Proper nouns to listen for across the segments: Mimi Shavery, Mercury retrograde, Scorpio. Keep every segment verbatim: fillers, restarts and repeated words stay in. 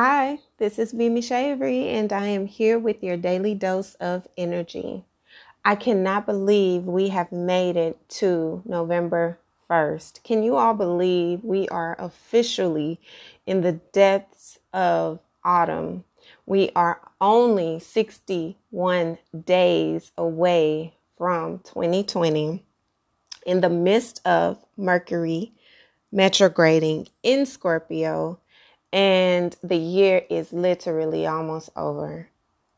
Hi, this is Mimi Shavery, and I am here with your daily dose of energy. I cannot believe we have made it to November first. Can you all believe we are officially in the depths of autumn? We are only sixty-one days away from twenty twenty in the midst of Mercury retrograding in Scorpio. And the year is literally almost over.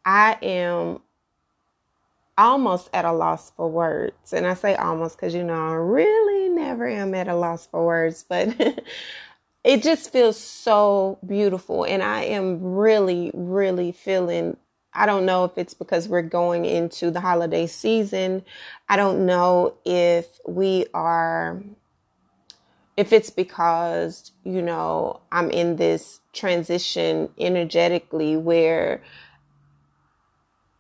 I am almost at a loss for words. And I say almost because, you know, I really never am at a loss for words. But it just feels so beautiful. And I am really, really feeling, I don't know if it's because we're going into the holiday season. I don't know if we are... If it's because, you know, I'm in this transition energetically where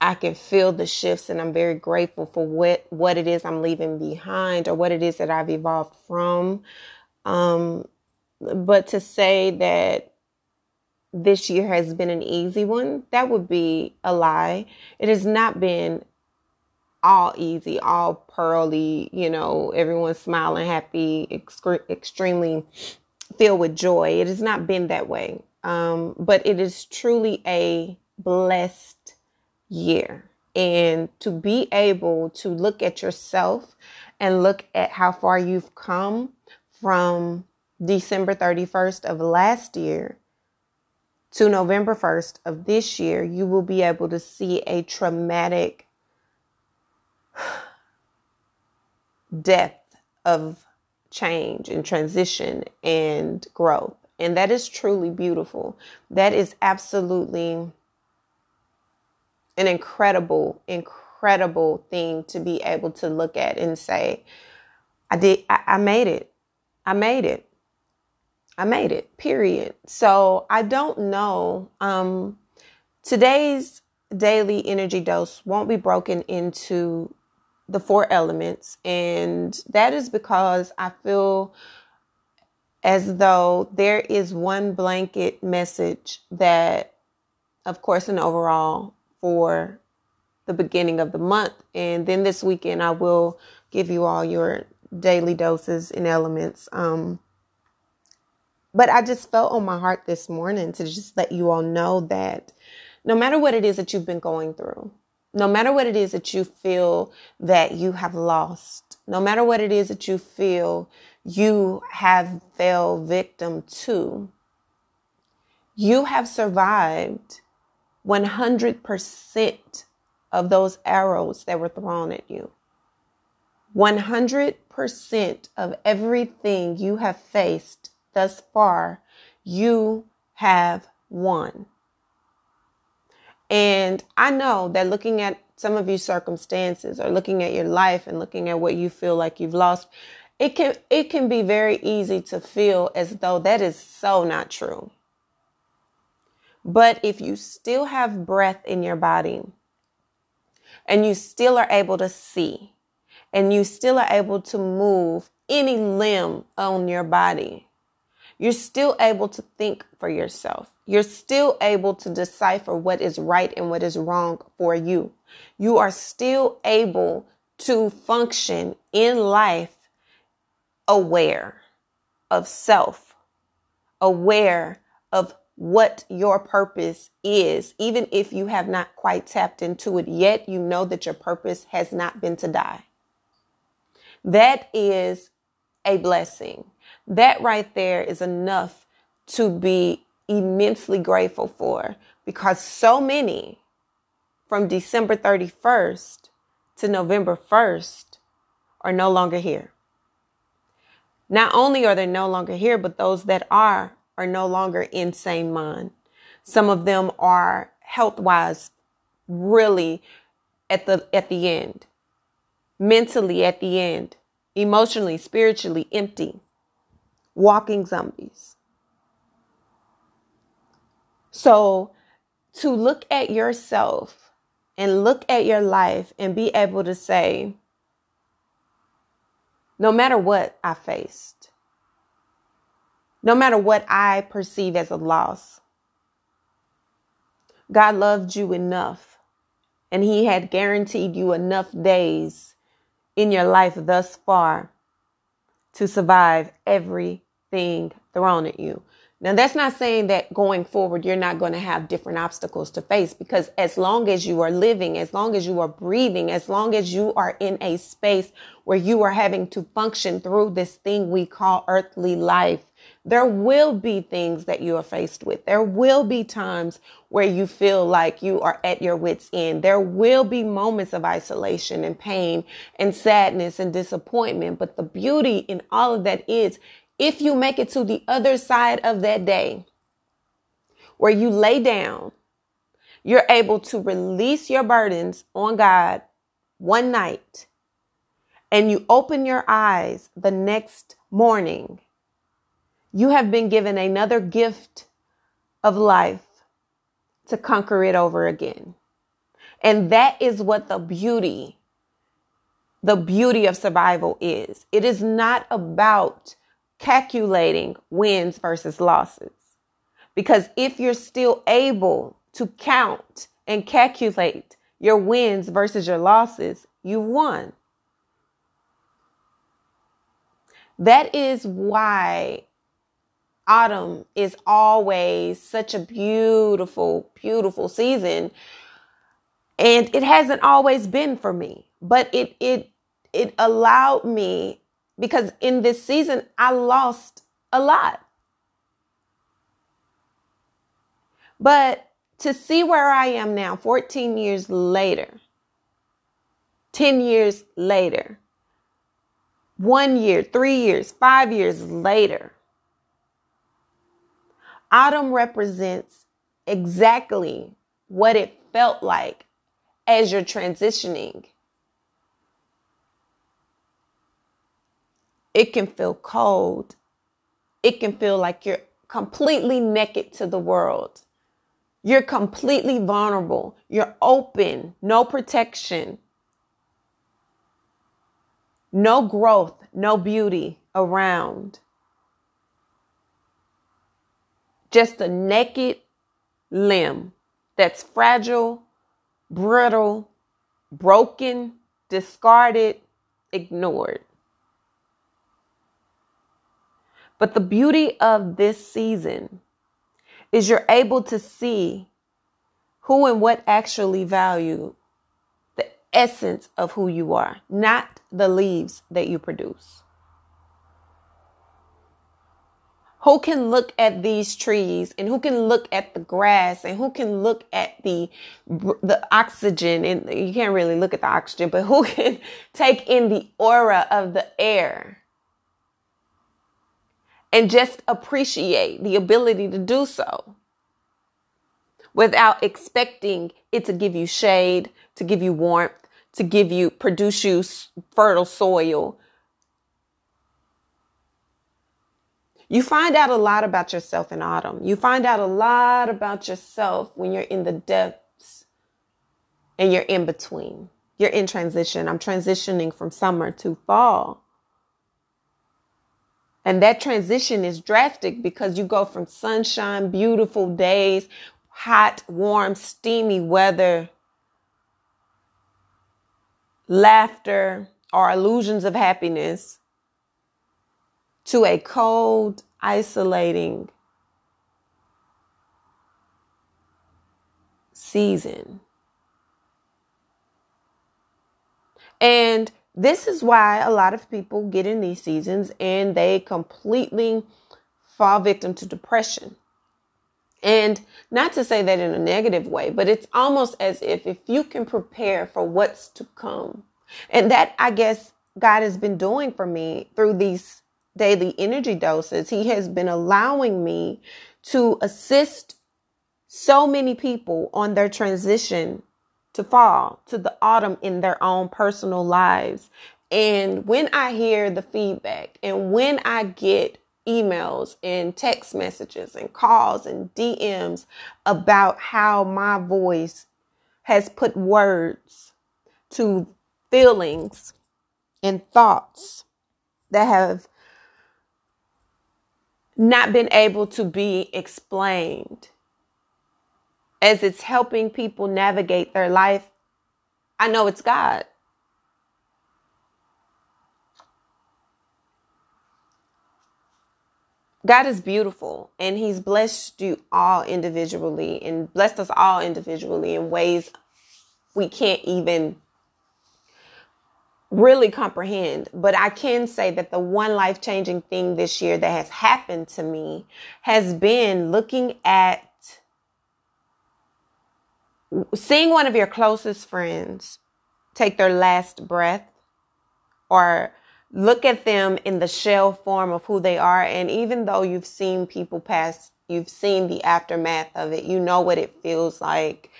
I can feel the shifts, and I'm very grateful for what, what it is I'm leaving behind or what it is that I've evolved from. Um, but to say that this year has been an easy one, that would be a lie. It has not been all easy, all pearly, you know, everyone smiling, happy, excre- extremely filled with joy. It has not been that way. Um, but it is truly a blessed year. And to be able to look at yourself and look at how far you've come from December thirty-first of last year to November first of this year, you will be able to see a traumatic depth of change and transition and growth. And that is truly beautiful. That is absolutely an incredible, incredible thing to be able to look at and say, I did, I, I made it. I made it. I made it, period. So I don't know. Um, today's daily energy dose won't be broken into the four elements. And that is because I feel as though there is one blanket message that, of course, and overall for the beginning of the month. And then this weekend, I will give you all your daily doses and elements. Um, but I just felt on my heart this morning to just let you all know that no matter what it is that you've been going through, no matter what it is that you feel that you have lost, no matter what it is that you feel you have fell victim to, you have survived one hundred percent of those arrows that were thrown at you. one hundred percent of everything you have faced thus far, you have won. And I know that looking at some of your circumstances or looking at your life and looking at what you feel like you've lost, it can it can be very easy to feel as though that is so not true. But if you still have breath in your body and you still are able to see and you still are able to move any limb on your body, you're still able to think for yourself. You're still able to decipher what is right and what is wrong for you. You are still able to function in life aware of self, aware of what your purpose is. Even if you have not quite tapped into it yet, you know that your purpose has not been to die. That is a blessing. That right there is enough to be immensely grateful for, because so many from December thirty-first to November first are no longer here. Not only are they no longer here, but those that are are no longer in sane mind. Some of them are health-wise really at the at the end, mentally at the end, emotionally, spiritually empty. Walking zombies. So to look at yourself and look at your life and be able to say, no matter what I faced, no matter what I perceive as a loss, God loved you enough, and he had guaranteed you enough days in your life thus far to survive everything thrown at you. Now, that's not saying that going forward, you're not going to have different obstacles to face, because as long as you are living, as long as you are breathing, as long as you are in a space where you are having to function through this thing we call earthly life, there will be things that you are faced with. There will be times where you feel like you are at your wit's end. There will be moments of isolation and pain and sadness and disappointment. But the beauty in all of that is, if you make it to the other side of that day where you lay down, you're able to release your burdens on God one night, and you open your eyes the next morning, you have been given another gift of life to conquer it over again. And that is what the beauty, the beauty of survival is. It is not about calculating wins versus losses, because if you're still able to count and calculate your wins versus your losses, you've won. That is why autumn is always such a beautiful, beautiful season. And it hasn't always been for me, but it, it, it allowed me, because in this season, I lost a lot. But to see where I am now, fourteen years later, ten years later, one year, three years, five years later, autumn represents exactly what it felt like as you're transitioning. It can feel cold. It can feel like you're completely naked to the world. You're completely vulnerable. You're open. No protection. No growth. No beauty around. Just a naked limb that's fragile, brittle, broken, discarded, ignored. But the beauty of this season is you're able to see who and what actually value the essence of who you are, not the leaves that you produce. Who can look at these trees, and who can look at the grass, and who can look at the, the oxygen, and you can't really look at the oxygen, but who can take in the aura of the air? And just appreciate the ability to do so without expecting it to give you shade, to give you warmth, to give you, produce you fertile soil. You find out a lot about yourself in autumn. You find out a lot about yourself when you're in the depths and you're in between. You're in transition. I'm transitioning from summer to fall. And that transition is drastic, because you go from sunshine, beautiful days, hot, warm, steamy weather, laughter, or illusions of happiness, to a cold, isolating season. And this is why a lot of people get in these seasons and they completely fall victim to depression. And not to say that in a negative way, but it's almost as if if you can prepare for what's to come. And that, I guess, God has been doing for me through these daily energy doses. He has been allowing me to assist so many people on their transition to fall, to the autumn in their own personal lives. And when I hear the feedback, and when I get emails and text messages and calls and D Ms about how my voice has put words to feelings and thoughts that have not been able to be explained, as it's helping people navigate their life, I know it's God. God is beautiful, and he's blessed you all individually and blessed us all individually in ways we can't even really comprehend. But I can say that the one life-changing thing this year that has happened to me has been looking at seeing one of your closest friends take their last breath, or look at them in the shell form of who they are. And even though you've seen people pass, you've seen the aftermath of it, you know what it feels like.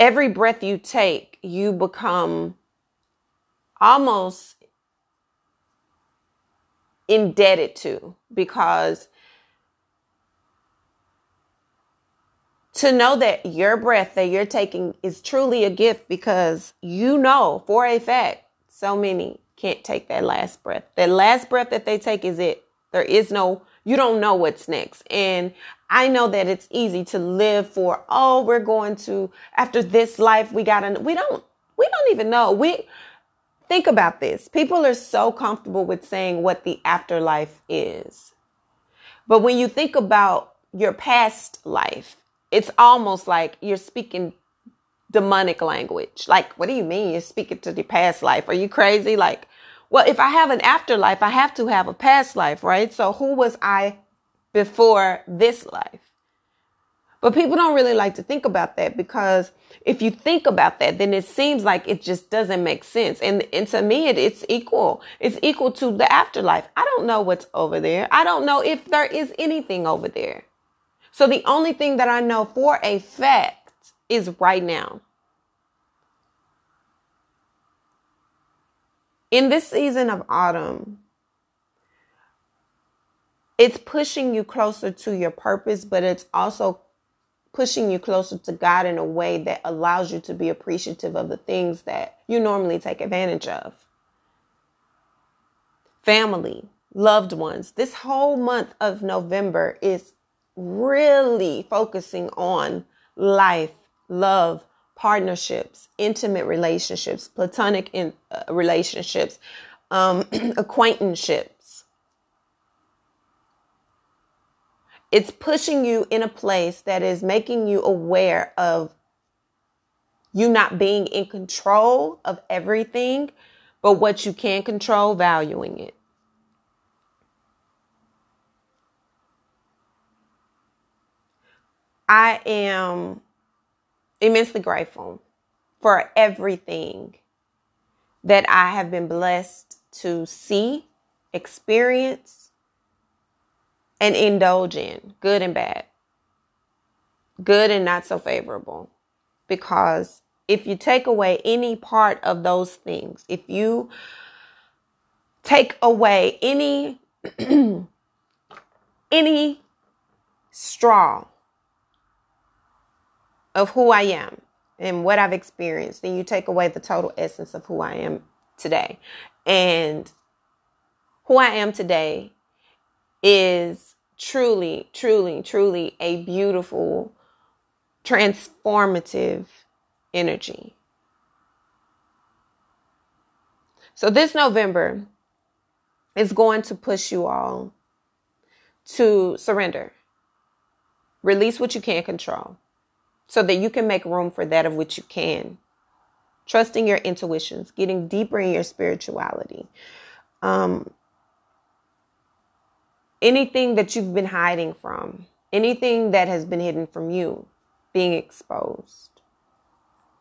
Every breath you take, you become almost indebted to, because to know that your breath that you're taking is truly a gift, because you know for a fact so many can't take that last breath. That last breath that they take is it. There is no, you don't know what's next. And I know that it's easy to live for, oh, we're going to, after this life, we got to, we don't, we don't even know. We think about this. People are so comfortable with saying what the afterlife is. But when you think about your past life, it's almost like you're speaking demonic language. Like, what do you mean you're speaking to the past life? Are you crazy? Like, well, if I have an afterlife, I have to have a past life, right? So who was I before this life? But people don't really like to think about that, because if you think about that, then it seems like it just doesn't make sense. And, and to me, it, it's equal. It's equal to the afterlife. I don't know what's over there. I don't know if there is anything over there. So the only thing that I know for a fact is right now. In this season of autumn, it's pushing you closer to your purpose, but it's also pushing you closer to God in a way that allows you to be appreciative of the things that you normally take advantage of. Family, loved ones. This whole month of November is really focusing on life, love, partnerships, intimate relationships, platonic in, uh, relationships, um, acquaintanceships. It's pushing you in a place that is making you aware of you not being in control of everything, but what you can control, valuing it. I am immensely grateful for everything that I have been blessed to see, experience, and indulge in, good and bad, good and not so favorable. Because if you take away any part of those things, if you take away any, any straw of who I am and what I've experienced, then you take away the total essence of who I am today. And who I am today is truly, truly, truly a beautiful, transformative energy. So this November is going to push you all to surrender, release what you can't control, so that you can make room for that of which you can. Trusting your intuitions, getting deeper in your spirituality. Um, anything that you've been hiding from, anything that has been hidden from you, being exposed.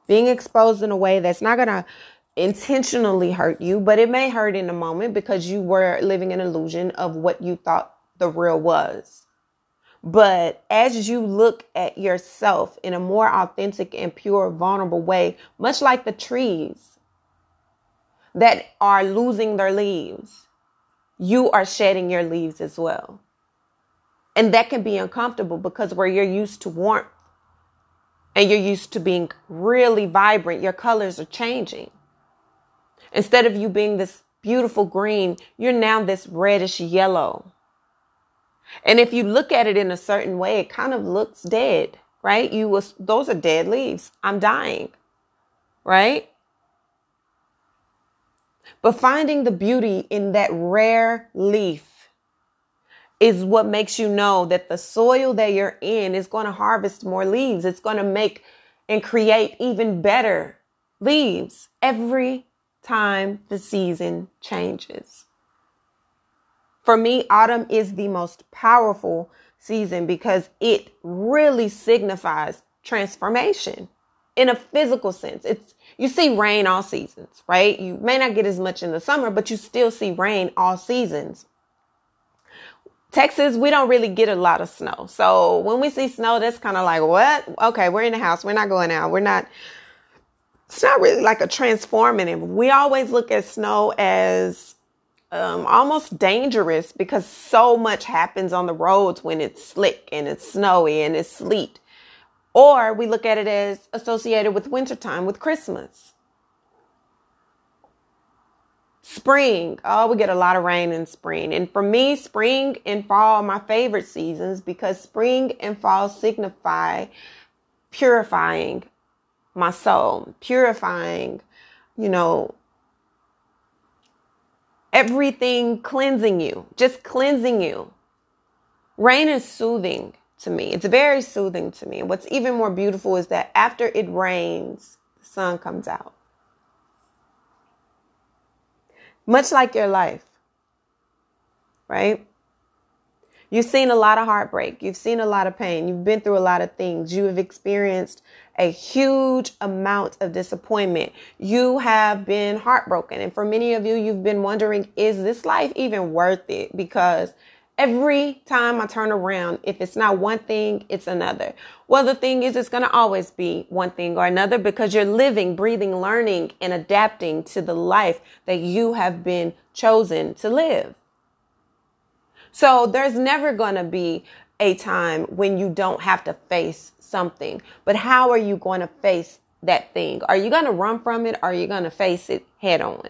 Being exposed in a way that's not going to intentionally hurt you, but it may hurt in a moment because you were living an illusion of what you thought the real was. But as you look at yourself in a more authentic and pure, vulnerable way, much like the trees that are losing their leaves, you are shedding your leaves as well. And that can be uncomfortable, because where you're used to warmth and you're used to being really vibrant, your colors are changing. Instead of you being this beautiful green, you're now this reddish yellow. And if you look at it in a certain way, it kind of looks dead, right? You was, those are dead leaves. I'm dying, right? But finding the beauty in that rare leaf is what makes you know that the soil that you're in is going to harvest more leaves. It's going to make and create even better leaves every time the season changes. For me, autumn is the most powerful season because it really signifies transformation in a physical sense. It's you see rain all seasons, right? You may not get as much in the summer, but you still see rain all seasons. Texas, we don't really get a lot of snow. So when we see snow, that's kind of like, what? Okay, we're in the house. We're not going out. We're not. It's not really like a transformative. We always look at snow as um, almost dangerous because so much happens on the roads when it's slick and it's snowy and it's sleet. Or we look at it as associated with wintertime, with Christmas. Spring. Oh, we get a lot of rain in spring. And for me, spring and fall are my favorite seasons because spring and fall signify purifying my soul, purifying, you know, everything, cleansing you, just cleansing you. Rain is soothing to me. It's very soothing to me. And what's even more beautiful is that after it rains, the sun comes out. Much like your life, right? You've seen a lot of heartbreak. You've seen a lot of pain. You've been through a lot of things. You have experienced a huge amount of disappointment. You have been heartbroken. And for many of you, you've been wondering, is this life even worth it? Because every time I turn around, if it's not one thing, it's another. Well, the thing is, it's going to always be one thing or another because you're living, breathing, learning, and adapting to the life that you have been chosen to live. So there's never going to be a time when you don't have to face something. But how are you going to face that thing? Are you going to run from it? Or are you going to face it head on?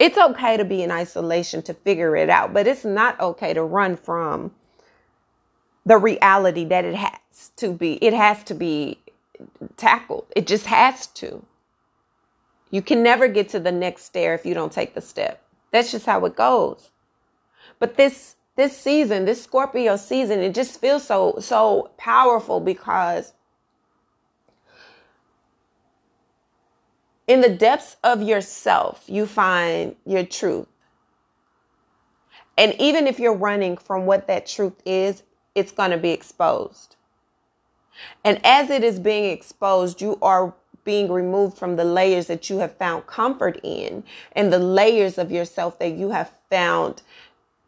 It's okay to be in isolation to figure it out, but it's not okay to run from the reality that it has to be. It has to be tackled. It just has to. You can never get to the next stair if you don't take the step. That's just how it goes. But this this season, this Scorpio season, it just feels so so powerful because in the depths of yourself, you find your truth. And even if you're running from what that truth is, it's going to be exposed. And as it is being exposed, you are being removed from the layers that you have found comfort in and the layers of yourself that you have found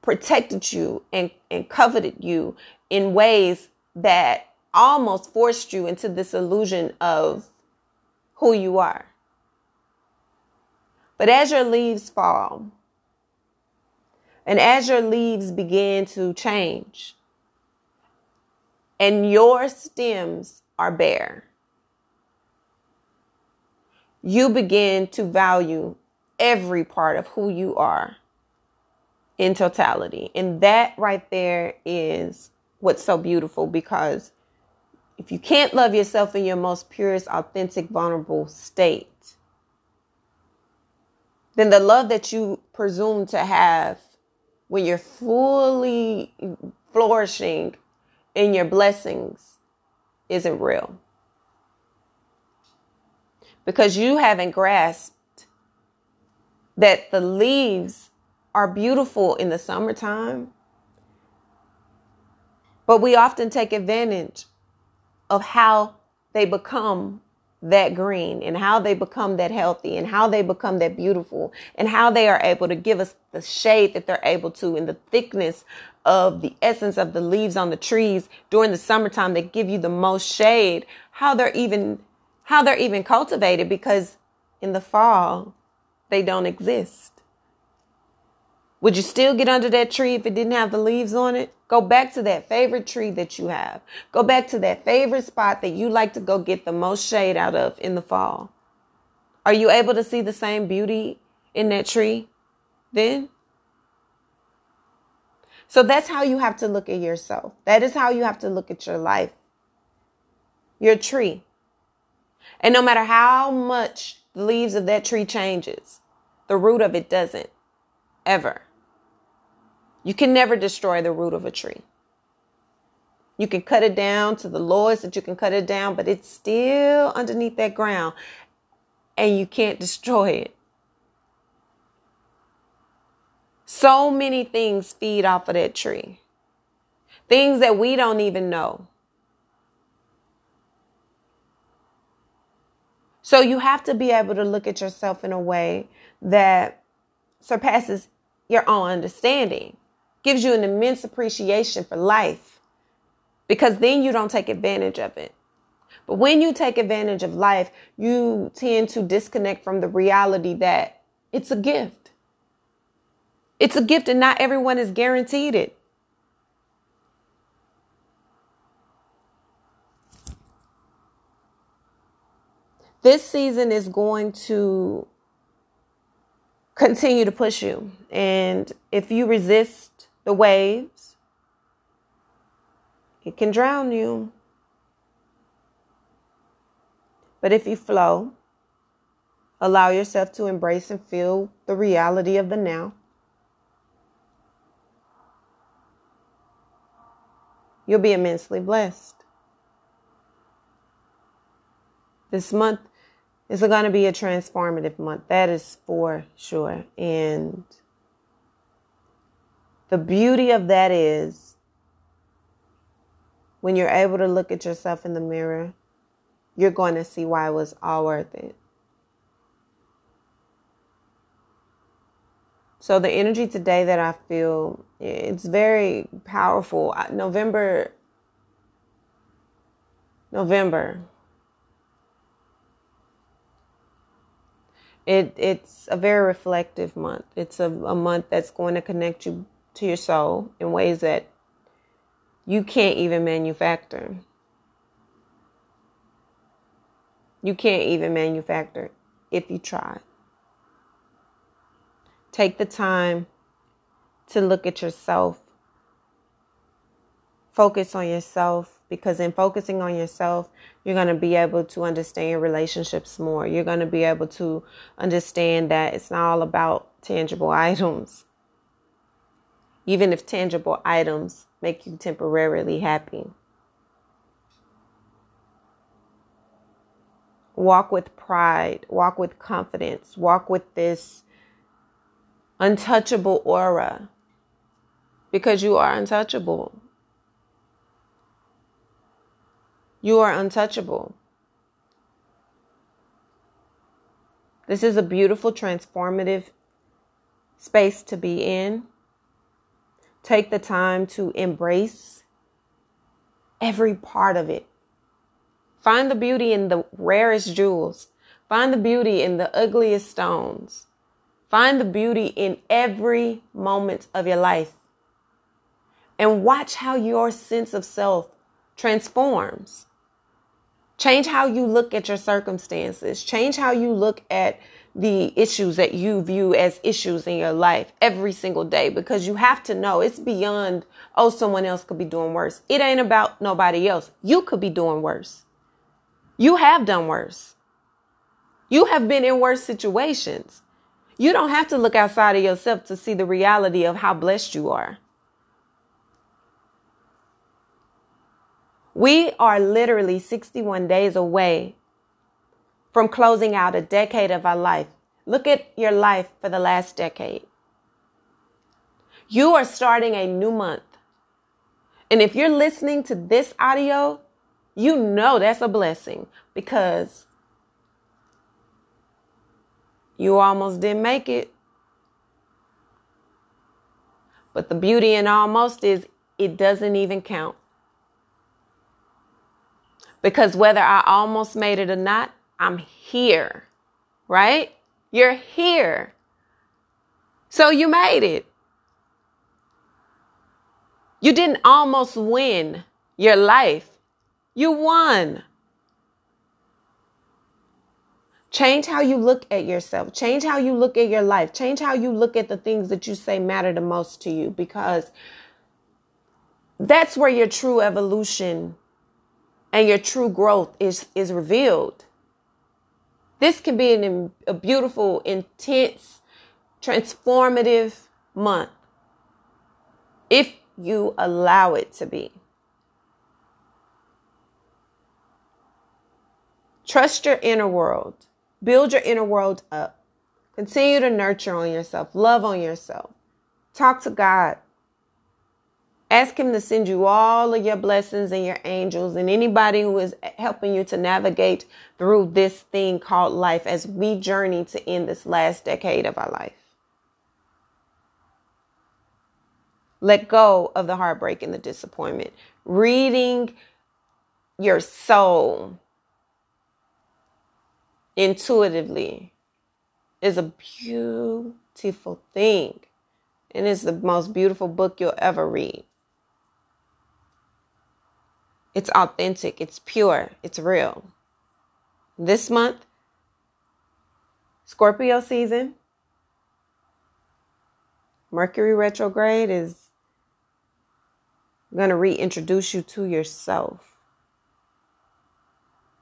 protected you and, and coveted you in ways that almost forced you into this illusion of who you are. But as your leaves fall, and as your leaves begin to change, and your stems are bare, you begin to value every part of who you are in totality. And that right there is what's so beautiful, because if you can't love yourself in your most purest, authentic, vulnerable state, then the love that you presume to have when you're fully flourishing in your blessings isn't real. Because you haven't grasped that the leaves are beautiful in the summertime, but we often take advantage of how they become that green and how they become that healthy and how they become that beautiful and how they are able to give us the shade that they're able to and the thickness of the essence of the leaves on the trees during the summertime that give you the most shade, how they're even, how they're even cultivated, because in the fall they don't exist. Would you still get under that tree if it didn't have the leaves on it? Go back to that favorite tree that you have. Go back to that favorite spot that you like to go get the most shade out of in the fall. Are you able to see the same beauty in that tree then? So that's how you have to look at yourself. That is how you have to look at your life, your tree. And no matter how much the leaves of that tree changes, the root of it doesn't, ever. You can never destroy the root of a tree. You can cut it down to the lowest that you can cut it down, but it's still underneath that ground and you can't destroy it. So many things feed off of that tree. Things that we don't even know. So you have to be able to look at yourself in a way that surpasses your own understanding, gives you an immense appreciation for life, because then you don't take advantage of it. But when you take advantage of life, you tend to disconnect from the reality that it's a gift. It's a gift and not everyone is guaranteed it. This season is going to continue to push you. And if you resist the waves, it can drown you. But if you flow, allow yourself to embrace and feel the reality of the now, you'll be immensely blessed. This month is going to be a transformative month. That is for sure. And the beauty of that is when you're able to look at yourself in the mirror, you're going to see why it was all worth it. So the energy today that I feel, it's very powerful. November, November. It It's a very reflective month. It's a, a month that's going to connect you to your soul in ways that you can't even manufacture. You can't even manufacture if you try. Take the time to look at yourself. Focus on yourself, because in focusing on yourself, you're going to be able to understand relationships more. You're going to be able to understand that it's not all about tangible items. Even if tangible items make you temporarily happy. Walk with pride. Walk with confidence. Walk with this untouchable aura, because you are untouchable. You are untouchable. This is a beautiful, transformative space to be in. Take the time to embrace every part of it. Find the beauty in the rarest jewels. Find the beauty in the ugliest stones. Find the beauty in every moment of your life and watch how your sense of self transforms. Change how you look at your circumstances. Change how you look at the issues that you view as issues in your life every single day, because you have to know it's beyond, oh, someone else could be doing worse. It ain't about nobody else. You could be doing worse. You have done worse. You have been in worse situations. You don't have to look outside of yourself to see the reality of how blessed you are. We are literally sixty-one days away from closing out a decade of our life. Look at your life for the last decade. You are starting a new month. And if you're listening to this audio, you know that's a blessing, because you almost didn't make it. But the beauty in almost is it doesn't even count. Because whether I almost made it or not, I'm here, right? You're here. So you made it. You didn't almost win your life. You won. Change how you look at yourself. Change how you look at your life. Change how you look at the things that you say matter the most to you, because that's where your true evolution and your true growth is, is revealed. This can be an, a beautiful, intense, transformative month if you allow it to be. Trust your inner world. Build your inner world up. Continue to nurture on yourself. Love on yourself. Talk to God. Ask him to send you all of your blessings and your angels and anybody who is helping you to navigate through this thing called life as we journey to end this last decade of our life. Let go of the heartbreak and the disappointment. Reading your soul intuitively is a beautiful thing. And it's the most beautiful book you'll ever read. It's authentic. It's pure. It's real. This month, Scorpio season, Mercury retrograde is going to reintroduce you to yourself.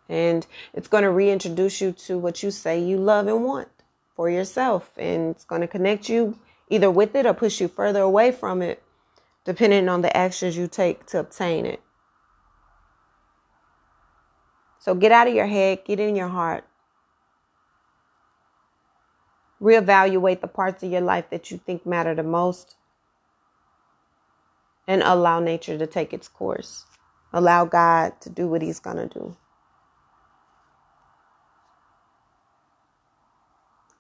And it's going to reintroduce you to what you say you love and want for yourself. And it's going to connect you either with it or push you further away from it, depending on the actions you take to obtain it. So get out of your head, get in your heart. Reevaluate the parts of your life that you think matter the most and allow nature to take its course. Allow God to do what he's going to do.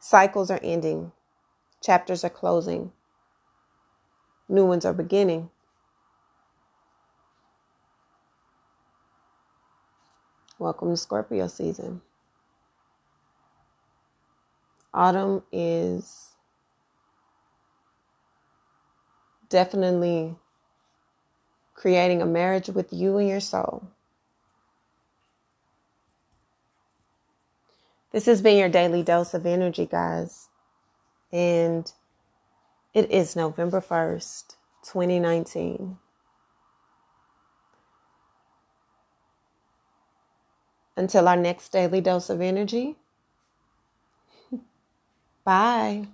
Cycles are ending. Chapters are closing. New ones are beginning. Welcome to Scorpio season. Autumn is definitely creating a marriage with you and your soul. This has been your daily dose of energy, guys. And it is November first, twenty nineteen. Until our next daily dose of energy. Bye.